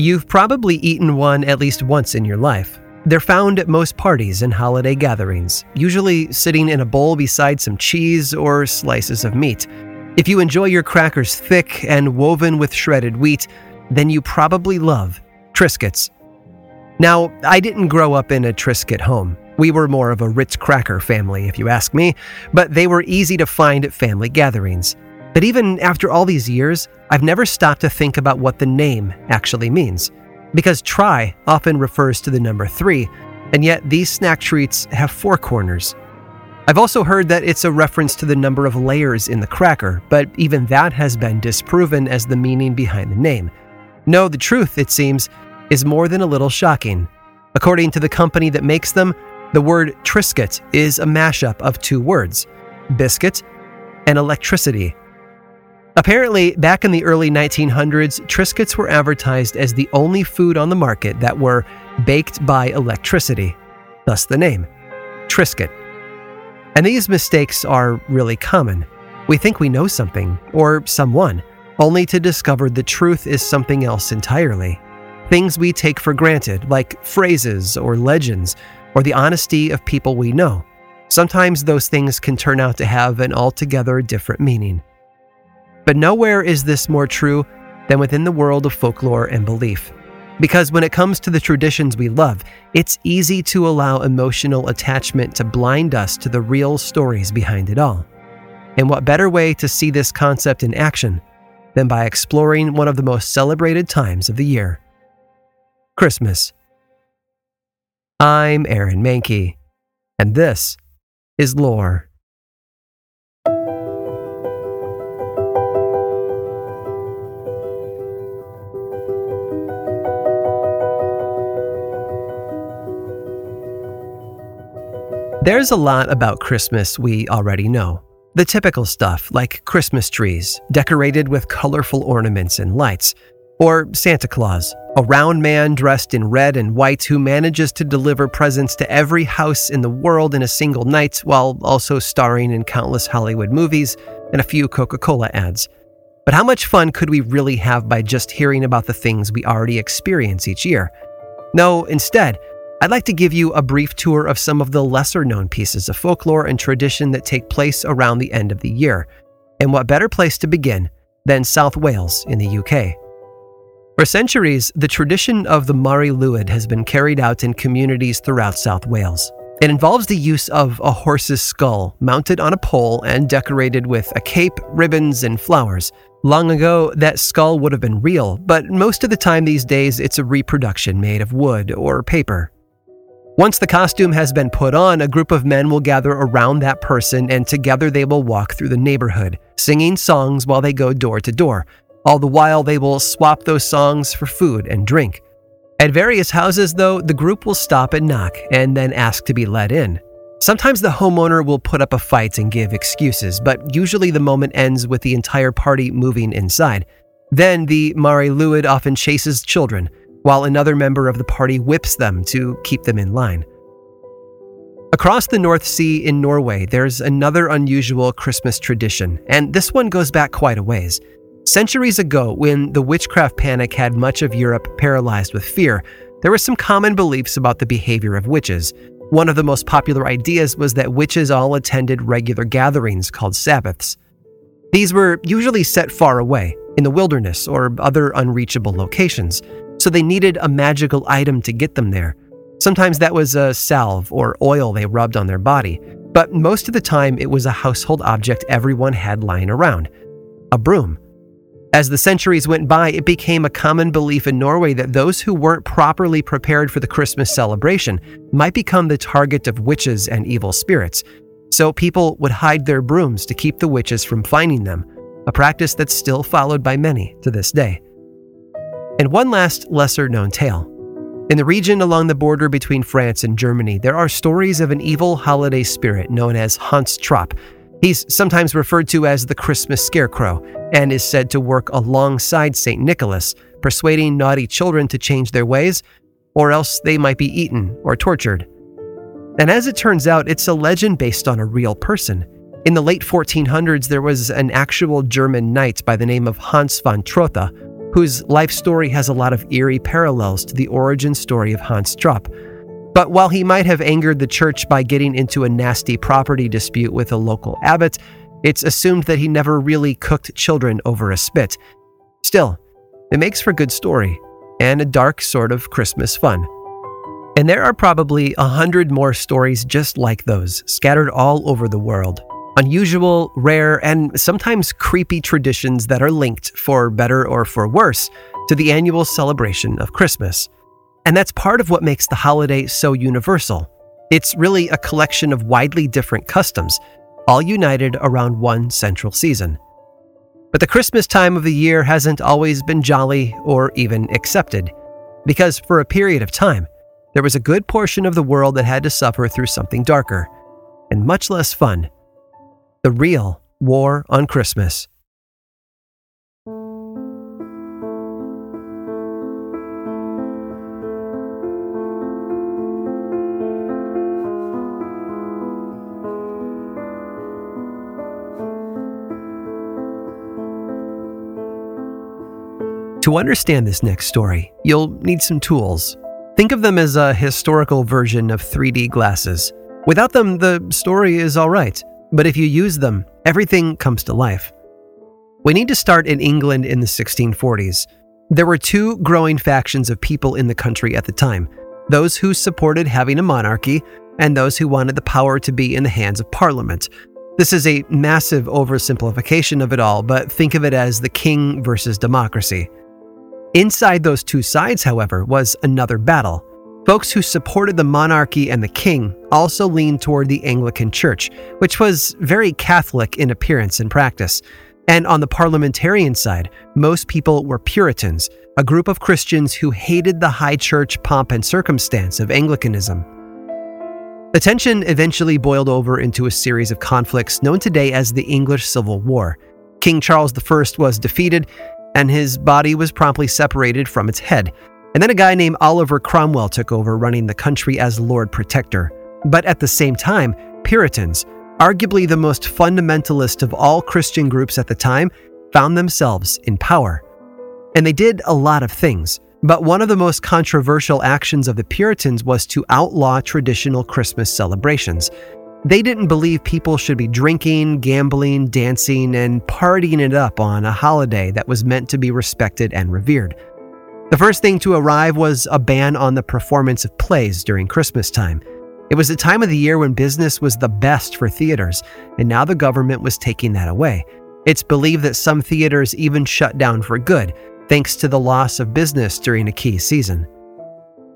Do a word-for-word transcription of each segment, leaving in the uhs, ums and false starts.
You've probably eaten one at least once in your life. They're found at most parties and holiday gatherings, usually sitting in a bowl beside some cheese or slices of meat. If you enjoy your crackers thick and woven with shredded wheat, then you probably love Triscuits. Now, I didn't grow up in a Triscuit home. We were more of a Ritz cracker family, if you ask me, but they were easy to find at family gatherings. But even after all these years, I've never stopped to think about what the name actually means, because try often refers to the number three, and yet these snack treats have four corners. I've also heard that it's a reference to the number of layers in the cracker, but even that has been disproven as the meaning behind the name. No, the truth, it seems, is more than a little shocking. According to the company that makes them, the word Triscuit is a mashup of two words, biscuit and electricity. Apparently, back in the early nineteen hundreds, Triscuits were advertised as the only food on the market that were baked by electricity, thus the name, Triscuit. And these mistakes are really common. We think we know something, or someone, only to discover the truth is something else entirely. Things we take for granted, like phrases or legends, or the honesty of people we know. Sometimes those things can turn out to have an altogether different meaning. But nowhere is this more true than within the world of folklore and belief. Because when it comes to the traditions we love, it's easy to allow emotional attachment to blind us to the real stories behind it all. And what better way to see this concept in action than by exploring one of the most celebrated times of the year, Christmas. I'm Aaron Mankey, and this is Lore. There's a lot about Christmas we already know. The typical stuff, like Christmas trees, decorated with colorful ornaments and lights. Or Santa Claus, a round man dressed in red and white who manages to deliver presents to every house in the world in a single night while also starring in countless Hollywood movies and a few Coca-Cola ads. But how much fun could we really have by just hearing about the things we already experience each year? No, instead, I'd like to give you a brief tour of some of the lesser-known pieces of folklore and tradition that take place around the end of the year. And what better place to begin than South Wales in the U K? For centuries, the tradition of the Mari Lwyd has been carried out in communities throughout South Wales. It involves the use of a horse's skull mounted on a pole and decorated with a cape, ribbons, and flowers. Long ago, that skull would have been real, but most of the time these days it's a reproduction made of wood or paper. Once the costume has been put on, a group of men will gather around that person and together they will walk through the neighborhood, singing songs while they go door to door. All the while, they will swap those songs for food and drink. At various houses, though, the group will stop and knock and then ask to be let in. Sometimes the homeowner will put up a fight and give excuses, but usually the moment ends with the entire party moving inside. Then the Mari Lwyd often chases children, while another member of the party whips them to keep them in line. Across the North Sea in Norway, there's another unusual Christmas tradition, and this one goes back quite a ways. Centuries ago, when the witchcraft panic had much of Europe paralyzed with fear, there were some common beliefs about the behavior of witches. One of the most popular ideas was that witches all attended regular gatherings called Sabbaths. These were usually set far away, in the wilderness or other unreachable locations, so they needed a magical item to get them there. Sometimes that was a salve or oil they rubbed on their body, but most of the time it was a household object everyone had lying around, a broom. As the centuries went by, it became a common belief in Norway that those who weren't properly prepared for the Christmas celebration might become the target of witches and evil spirits, so people would hide their brooms to keep the witches from finding them, a practice that's still followed by many to this day. And one last lesser-known tale. In the region along the border between France and Germany, there are stories of an evil holiday spirit known as Hans Trapp. He's sometimes referred to as the Christmas Scarecrow and is said to work alongside Saint Nicholas, persuading naughty children to change their ways, or else they might be eaten or tortured. And as it turns out, it's a legend based on a real person. In the late fourteen hundreds, there was an actual German knight by the name of Hans von Trotha, whose life story has a lot of eerie parallels to the origin story of Hans Trapp. But while he might have angered the church by getting into a nasty property dispute with a local abbot, it's assumed that he never really cooked children over a spit. Still, it makes for a good story and a dark sort of Christmas fun. And there are probably a hundred more stories just like those, scattered all over the world. Unusual, rare, and sometimes creepy traditions that are linked, for better or for worse, to the annual celebration of Christmas. And that's part of what makes the holiday so universal. It's really a collection of widely different customs, all united around one central season. But the Christmas time of the year hasn't always been jolly or even accepted, because for a period of time, there was a good portion of the world that had to suffer through something darker and much less fun: the real war on Christmas. To understand this next story, you'll need some tools. Think of them as a historical version of three D glasses. Without them, the story is all right, but if you use them, everything comes to life. We need to start in England in the sixteen forties. There were two growing factions of people in the country at the time: those who supported having a monarchy and those who wanted the power to be in the hands of Parliament. This is a massive oversimplification of it all, but think of it as the king versus democracy. Inside those two sides, however, was another battle. Folks who supported the monarchy and the king also leaned toward the Anglican Church, which was very Catholic in appearance and practice. And on the parliamentarian side, most people were Puritans, a group of Christians who hated the high church pomp and circumstance of Anglicanism. The tension eventually boiled over into a series of conflicts known today as the English Civil War. King Charles the First was defeated, and his body was promptly separated from its head. And then a guy named Oliver Cromwell took over, running the country as Lord Protector. But at the same time, Puritans, arguably the most fundamentalist of all Christian groups at the time, found themselves in power. And they did a lot of things, but one of the most controversial actions of the Puritans was to outlaw traditional Christmas celebrations. They didn't believe people should be drinking, gambling, dancing, and partying it up on a holiday that was meant to be respected and revered. The first thing to arrive was a ban on the performance of plays during Christmas time. It was the time of the year when business was the best for theaters, and now the government was taking that away. It's believed that some theaters even shut down for good, thanks to the loss of business during a key season.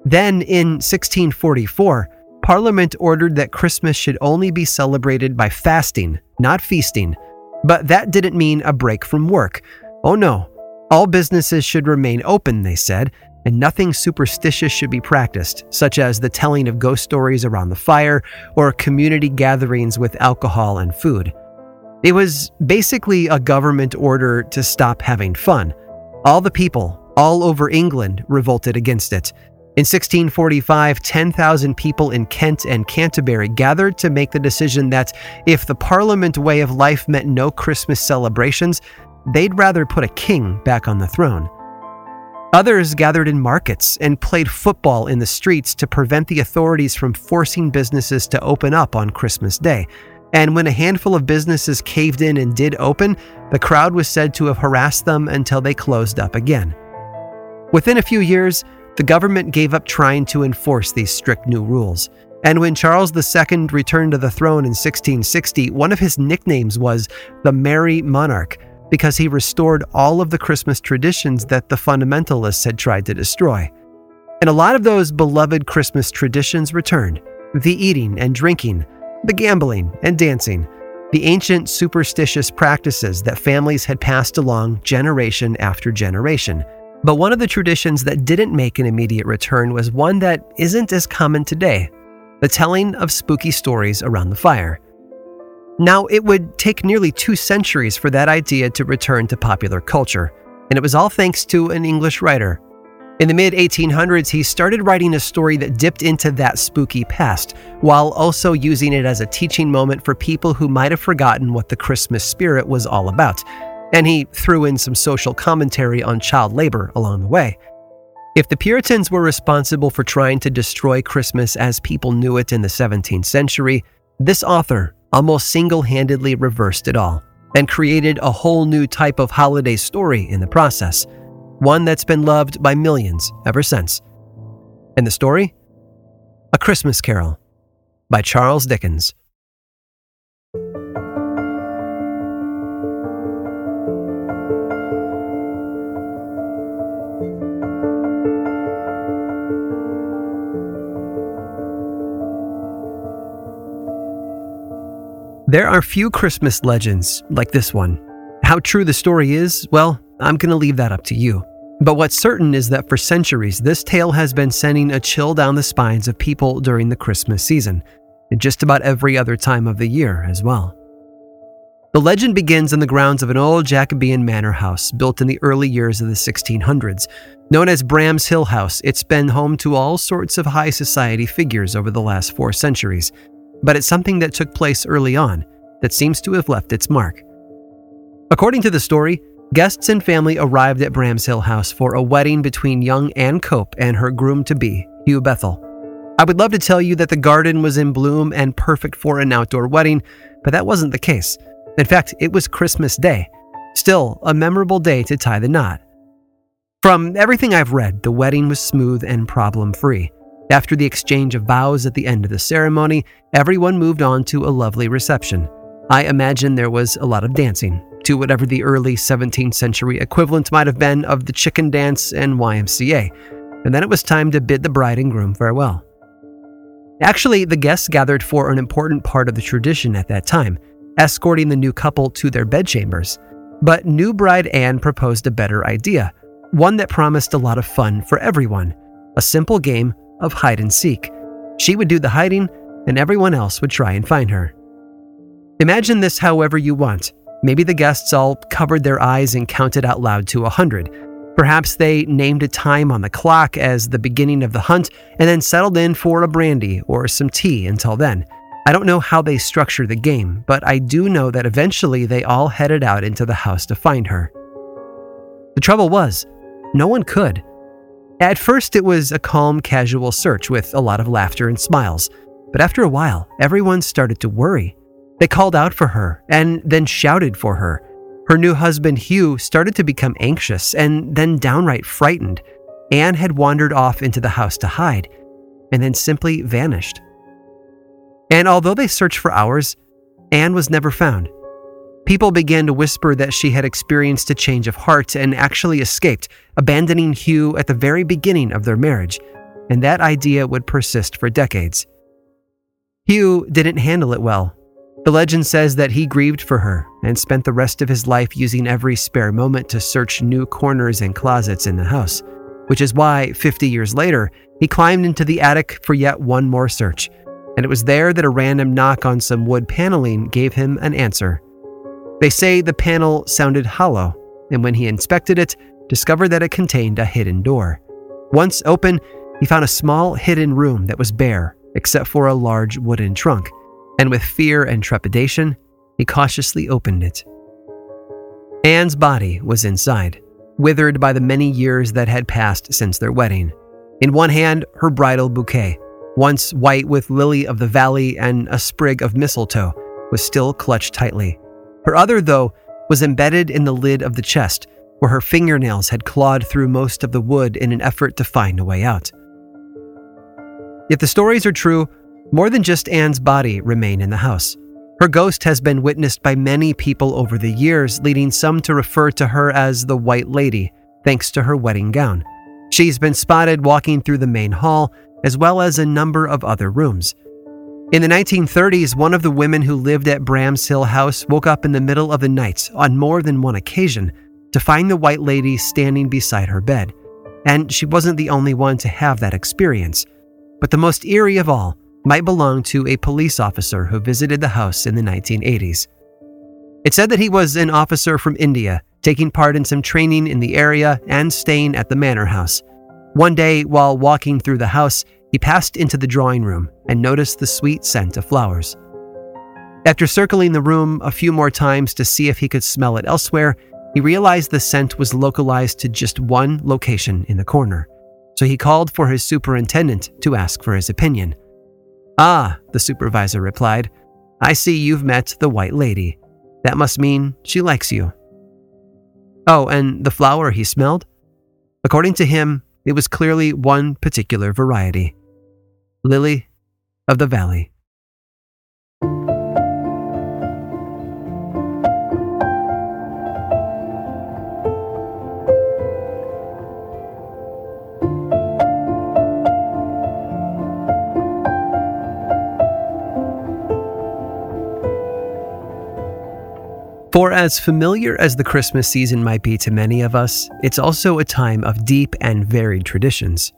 Then, in sixteen forty-four, Parliament ordered that Christmas should only be celebrated by fasting, not feasting. But that didn't mean a break from work. Oh no, all businesses should remain open, they said, and nothing superstitious should be practiced, such as the telling of ghost stories around the fire or community gatherings with alcohol and food. It was basically a government order to stop having fun. All the people, all over England, revolted against it. In sixteen forty-five, ten thousand people in Kent and Canterbury gathered to make the decision that if the Parliament way of life meant no Christmas celebrations, they'd rather put a king back on the throne. Others gathered in markets and played football in the streets to prevent the authorities from forcing businesses to open up on Christmas Day. And when a handful of businesses caved in and did open, the crowd was said to have harassed them until they closed up again. Within a few years, the government gave up trying to enforce these strict new rules. And when Charles the Second returned to the throne in sixteen sixty, one of his nicknames was the Merry Monarch, because he restored all of the Christmas traditions that the fundamentalists had tried to destroy. And a lot of those beloved Christmas traditions returned: the eating and drinking, the gambling and dancing, the ancient superstitious practices that families had passed along generation after generation. But one of the traditions that didn't make an immediate return was one that isn't as common today: the telling of spooky stories around the fire. Now, it would take nearly two centuries for that idea to return to popular culture, and it was all thanks to an English writer. In the mid eighteen hundreds, he started writing a story that dipped into that spooky past, while also using it as a teaching moment for people who might have forgotten what the Christmas spirit was all about. and he threw in some social commentary on child labor along the way. If the Puritans were responsible for trying to destroy Christmas as people knew it in the seventeenth century, this author almost single-handedly reversed it all and created a whole new type of holiday story in the process, one that's been loved by millions ever since. And the story? A Christmas Carol by Charles Dickens. There are few Christmas legends like this one. How true the story is, well, I'm going to leave that up to you. But what's certain is that for centuries, this tale has been sending a chill down the spines of people during the Christmas season, and just about every other time of the year as well. The legend begins on the grounds of an old Jacobean manor house built in the early years of the sixteen hundreds. Known as Bramshill House, it's been home to all sorts of high society figures over the last four centuries. But it's something that took place early on that seems to have left its mark. According to the story, guests and family arrived at Bramshill House for a wedding between young Anne Cope and her groom-to-be, Hugh Bethel. I would love to tell you that the garden was in bloom and perfect for an outdoor wedding, but that wasn't the case. In fact, it was Christmas Day. Still, a memorable day to tie the knot. From everything I've read, the wedding was smooth and problem-free. After the exchange of vows at the end of the ceremony, everyone moved on to a lovely reception. I imagine there was a lot of dancing, to whatever the early seventeenth century equivalent might have been of the chicken dance and Y M C A, and then it was time to bid the bride and groom farewell. Actually, the guests gathered for an important part of the tradition at that time, escorting the new couple to their bedchambers. But new bride Anne proposed a better idea, one that promised a lot of fun for everyone, a simple game of hide and seek. She would do the hiding, and everyone else would try and find her. Imagine this however you want. Maybe the guests all covered their eyes and counted out loud to a hundred. Perhaps they named a time on the clock as the beginning of the hunt and then settled in for a brandy or some tea until then. I don't know how they structured the game, but I do know that eventually they all headed out into the house to find her. The trouble was, no one could. At first, it was a calm, casual search with a lot of laughter and smiles. But after a while, everyone started to worry. They called out for her and then shouted for her. Her new husband, Hugh, started to become anxious and then downright frightened. Anne had wandered off into the house to hide and then simply vanished. And although they searched for hours, Anne was never found. People began to whisper that she had experienced a change of heart and actually escaped, abandoning Hugh at the very beginning of their marriage, and that idea would persist for decades. Hugh didn't handle it well. The legend says that he grieved for her and spent the rest of his life using every spare moment to search new corners and closets in the house, which is why, fifty years later, he climbed into the attic for yet one more search, and it was there that a random knock on some wood paneling gave him an answer. They say the panel sounded hollow, and when he inspected it, discovered that it contained a hidden door. Once open, he found a small hidden room that was bare, except for a large wooden trunk, and with fear and trepidation, he cautiously opened it. Anne's body was inside, withered by the many years that had passed since their wedding. In one hand, her bridal bouquet, once white with lily of the valley and a sprig of mistletoe, was still clutched tightly. Her other, though, was embedded in the lid of the chest, where her fingernails had clawed through most of the wood in an effort to find a way out. If the stories are true, more than just Anne's body remained in the house. Her ghost has been witnessed by many people over the years, leading some to refer to her as the White Lady, thanks to her wedding gown. She's been spotted walking through the main hall, as well as a number of other rooms. In the nineteen thirties, one of the women who lived at Bramshill House woke up in the middle of the night on more than one occasion to find the White Lady standing beside her bed. And she wasn't the only one to have that experience. But the most eerie of all might belong to a police officer who visited the house in the nineteen eighties. It's said that he was an officer from India, taking part in some training in the area and staying at the manor house. One day, while walking through the house, he passed into the drawing room and noticed the sweet scent of flowers. After circling the room a few more times to see if he could smell it elsewhere, He realized the scent was localized to just one location in the corner, so he called for his superintendent to ask for his opinion. "Ah," the supervisor replied, "I see you've met the White Lady. That must mean she likes you." Oh, and the flower he smelled? According to him, it was clearly one particular variety. Lily of the Valley. For as familiar as the Christmas season might be to many of us, it's also a time of deep and varied traditions.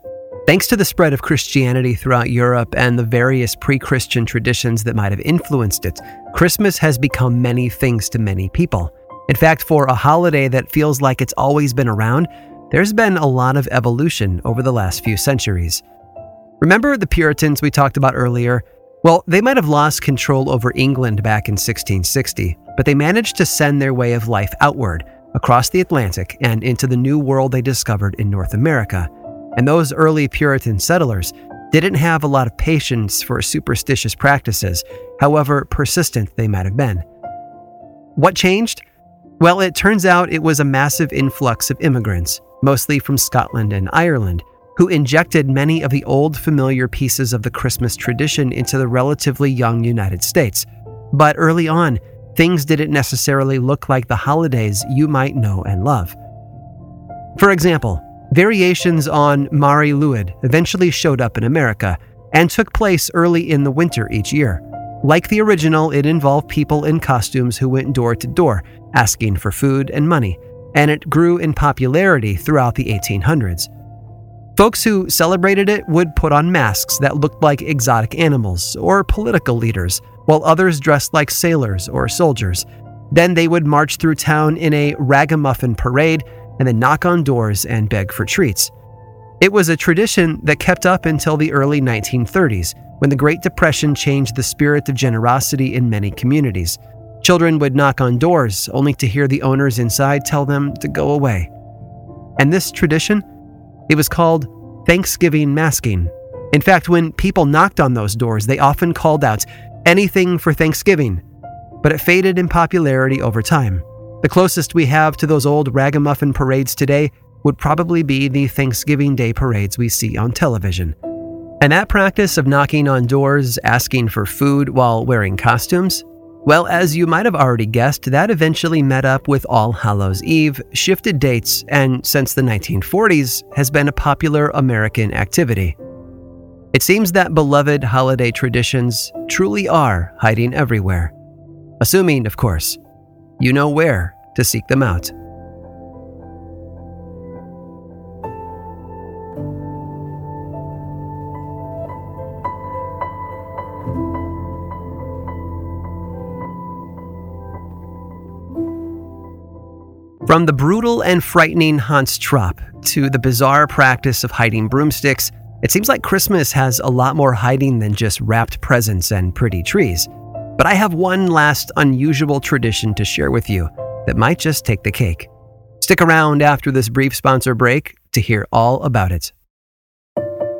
Thanks to the spread of Christianity throughout Europe and the various pre-Christian traditions that might have influenced it, Christmas has become many things to many people. In fact, for a holiday that feels like it's always been around, there's been a lot of evolution over the last few centuries. Remember the Puritans we talked about earlier? Well, they might have lost control over England back in sixteen sixty, but they managed to send their way of life outward, across the Atlantic and into the new world they discovered in North America. And those early Puritan settlers didn't have a lot of patience for superstitious practices, however persistent they might have been. What changed? Well, it turns out it was a massive influx of immigrants, mostly from Scotland and Ireland, who injected many of the old familiar pieces of the Christmas tradition into the relatively young United States. But early on, things didn't necessarily look like the holidays you might know and love. For example, variations on Mari Lwyd eventually showed up in America and took place early in the winter each year. Like the original, it involved people in costumes who went door to door, asking for food and money, and it grew in popularity throughout the eighteen hundreds. Folks who celebrated it would put on masks that looked like exotic animals or political leaders, while others dressed like sailors or soldiers. Then they would march through town in a ragamuffin parade and then knock on doors and beg for treats. It was a tradition that kept up until the early nineteen thirties, when the Great Depression changed the spirit of generosity in many communities. Children would knock on doors only to hear the owners inside tell them to go away. And this tradition? It was called Thanksgiving masking. In fact, when people knocked on those doors, they often called out, "Anything for Thanksgiving," but it faded in popularity over time. The closest we have to those old ragamuffin parades today would probably be the Thanksgiving Day parades we see on television. And that practice of knocking on doors, asking for food while wearing costumes? Well, as you might have already guessed, that eventually met up with All Hallows' Eve, shifted dates, and since the nineteen forties has been a popular American activity. It seems that beloved holiday traditions truly are hiding everywhere. Assuming, of course, you know where to seek them out. From the brutal and frightening Hans Trapp to the bizarre practice of hiding broomsticks, it seems like Christmas has a lot more hiding than just wrapped presents and pretty trees. But I have one last unusual tradition to share with you that might just take the cake. Stick around after this brief sponsor break to hear all about it.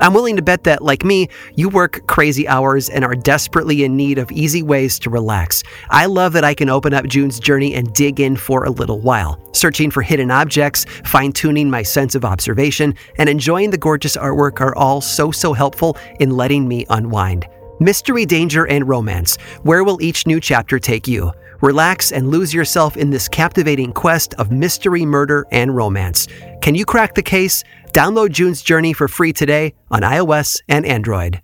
I'm willing to bet that, like me, you work crazy hours and are desperately in need of easy ways to relax. I love that I can open up June's Journey and dig in for a little while, searching for hidden objects, fine-tuning my sense of observation, and enjoying the gorgeous artwork are all so, so helpful in letting me unwind. Mystery, danger, and romance. Where will each new chapter take you? Relax and lose yourself in this captivating quest of mystery, murder, and romance. Can you crack the case? Download June's Journey for free today on iOS and Android.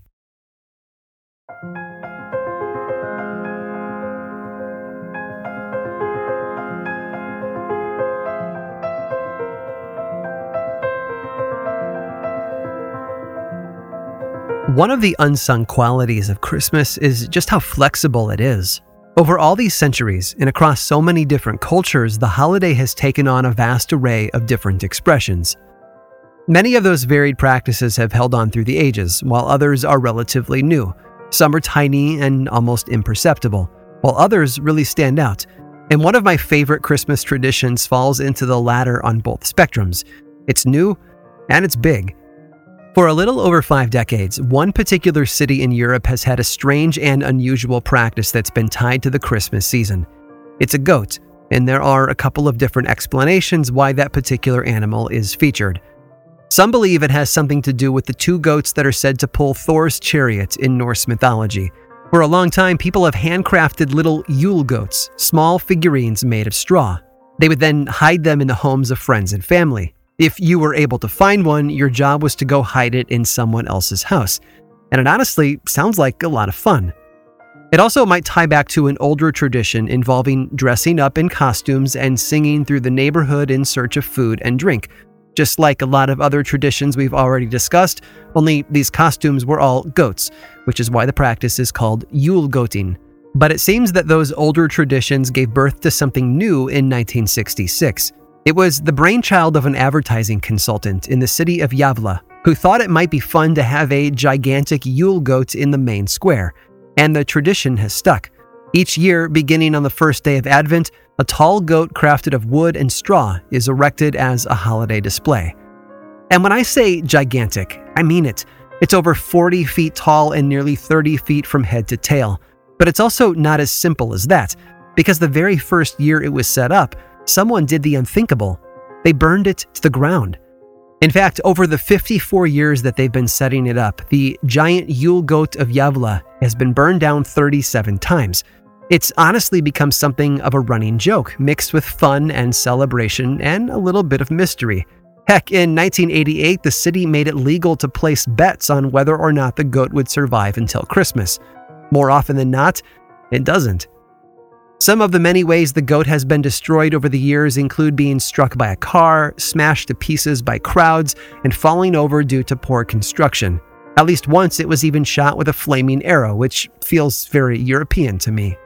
One of the unsung qualities of Christmas is just how flexible it is. Over all these centuries, and across so many different cultures, the holiday has taken on a vast array of different expressions. Many of those varied practices have held on through the ages, while others are relatively new. Some are tiny and almost imperceptible, while others really stand out. And one of my favorite Christmas traditions falls into the latter on both spectrums. It's new and it's big. For a little over five decades, one particular city in Europe has had a strange and unusual practice that's been tied to the Christmas season. It's a goat, and there are a couple of different explanations why that particular animal is featured. Some believe it has something to do with the two goats that are said to pull Thor's chariot in Norse mythology. For a long time, people have handcrafted little Yule goats, small figurines made of straw. They would then hide them in the homes of friends and family. If you were able to find one, your job was to go hide it in someone else's house. And it honestly sounds like a lot of fun. It also might tie back to an older tradition involving dressing up in costumes and singing through the neighborhood in search of food and drink. Just like a lot of other traditions we've already discussed, only these costumes were all goats, which is why the practice is called Yule goating. But it seems that those older traditions gave birth to something new in nineteen sixty-six. It was the brainchild of an advertising consultant in the city of Gävle, who thought it might be fun to have a gigantic Yule goat in the main square, and the tradition has stuck. Each year, beginning on the first day of Advent, a tall goat crafted of wood and straw is erected as a holiday display. And when I say gigantic, I mean it. It's over forty feet tall and nearly thirty feet from head to tail. But it's also not as simple as that, because the very first year it was set up, someone did the unthinkable. They burned it to the ground. In fact, over the fifty-four years that they've been setting it up, the giant Yule goat of Gävle has been burned down thirty-seven times. It's honestly become something of a running joke, mixed with fun and celebration and a little bit of mystery. Heck, in nineteen eighty-eight, the city made it legal to place bets on whether or not the goat would survive until Christmas. More often than not, it doesn't. Some of the many ways the goat has been destroyed over the years include being struck by a car, smashed to pieces by crowds, and falling over due to poor construction. At least once it was even shot with a flaming arrow, which feels very European to me.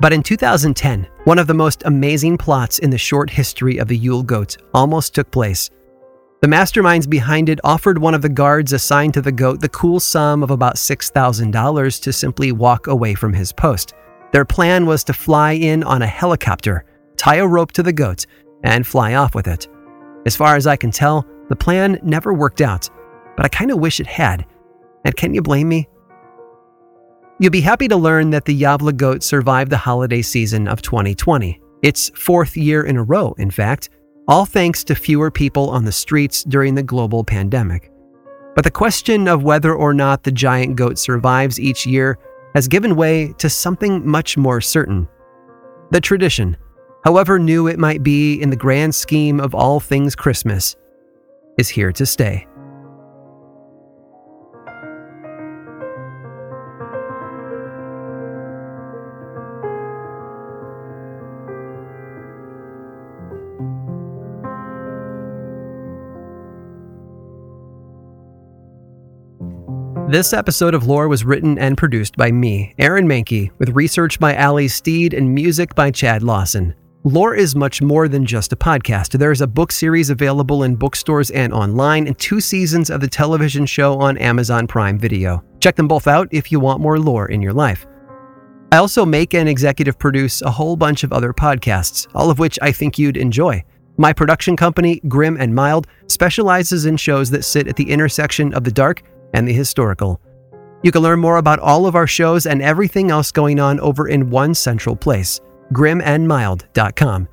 But in two thousand ten, one of the most amazing plots in the short history of the Yule goat almost took place. The masterminds behind it offered one of the guards assigned to the goat the cool sum of about six thousand dollars to simply walk away from his post. Their plan was to fly in on a helicopter, tie a rope to the goat, and fly off with it. As far as I can tell, the plan never worked out, but I kind of wish it had. And can you blame me? You'll be happy to learn that the Gävle goat survived the holiday season of twenty twenty. Its fourth year in a row, in fact, all thanks to fewer people on the streets during the global pandemic. But the question of whether or not the giant goat survives each year has given way to something much more certain. The tradition, however new it might be in the grand scheme of all things Christmas, is here to stay. This episode of Lore was written and produced by me, Aaron Mankey, with research by Ali Steed and music by Chad Lawson. Lore is much more than just a podcast. There is a book series available in bookstores and online, and two seasons of the television show on Amazon Prime Video. Check them both out if you want more lore in your life. I also make and executive produce a whole bunch of other podcasts, all of which I think you'd enjoy. My production company, Grim and Mild, specializes in shows that sit at the intersection of the dark and the historical. You can learn more about all of our shows and everything else going on over in one central place, grim and mild dot com.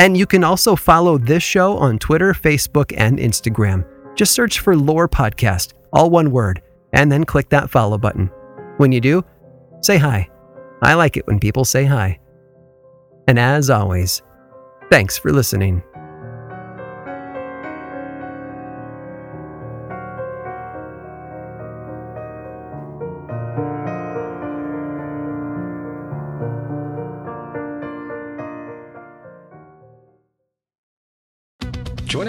And you can also follow this show on Twitter, Facebook, and Instagram. Just search for Lore Podcast, all one word, and then click that follow button. When you do, say hi. I like it when people say hi. And as always, thanks for listening. Join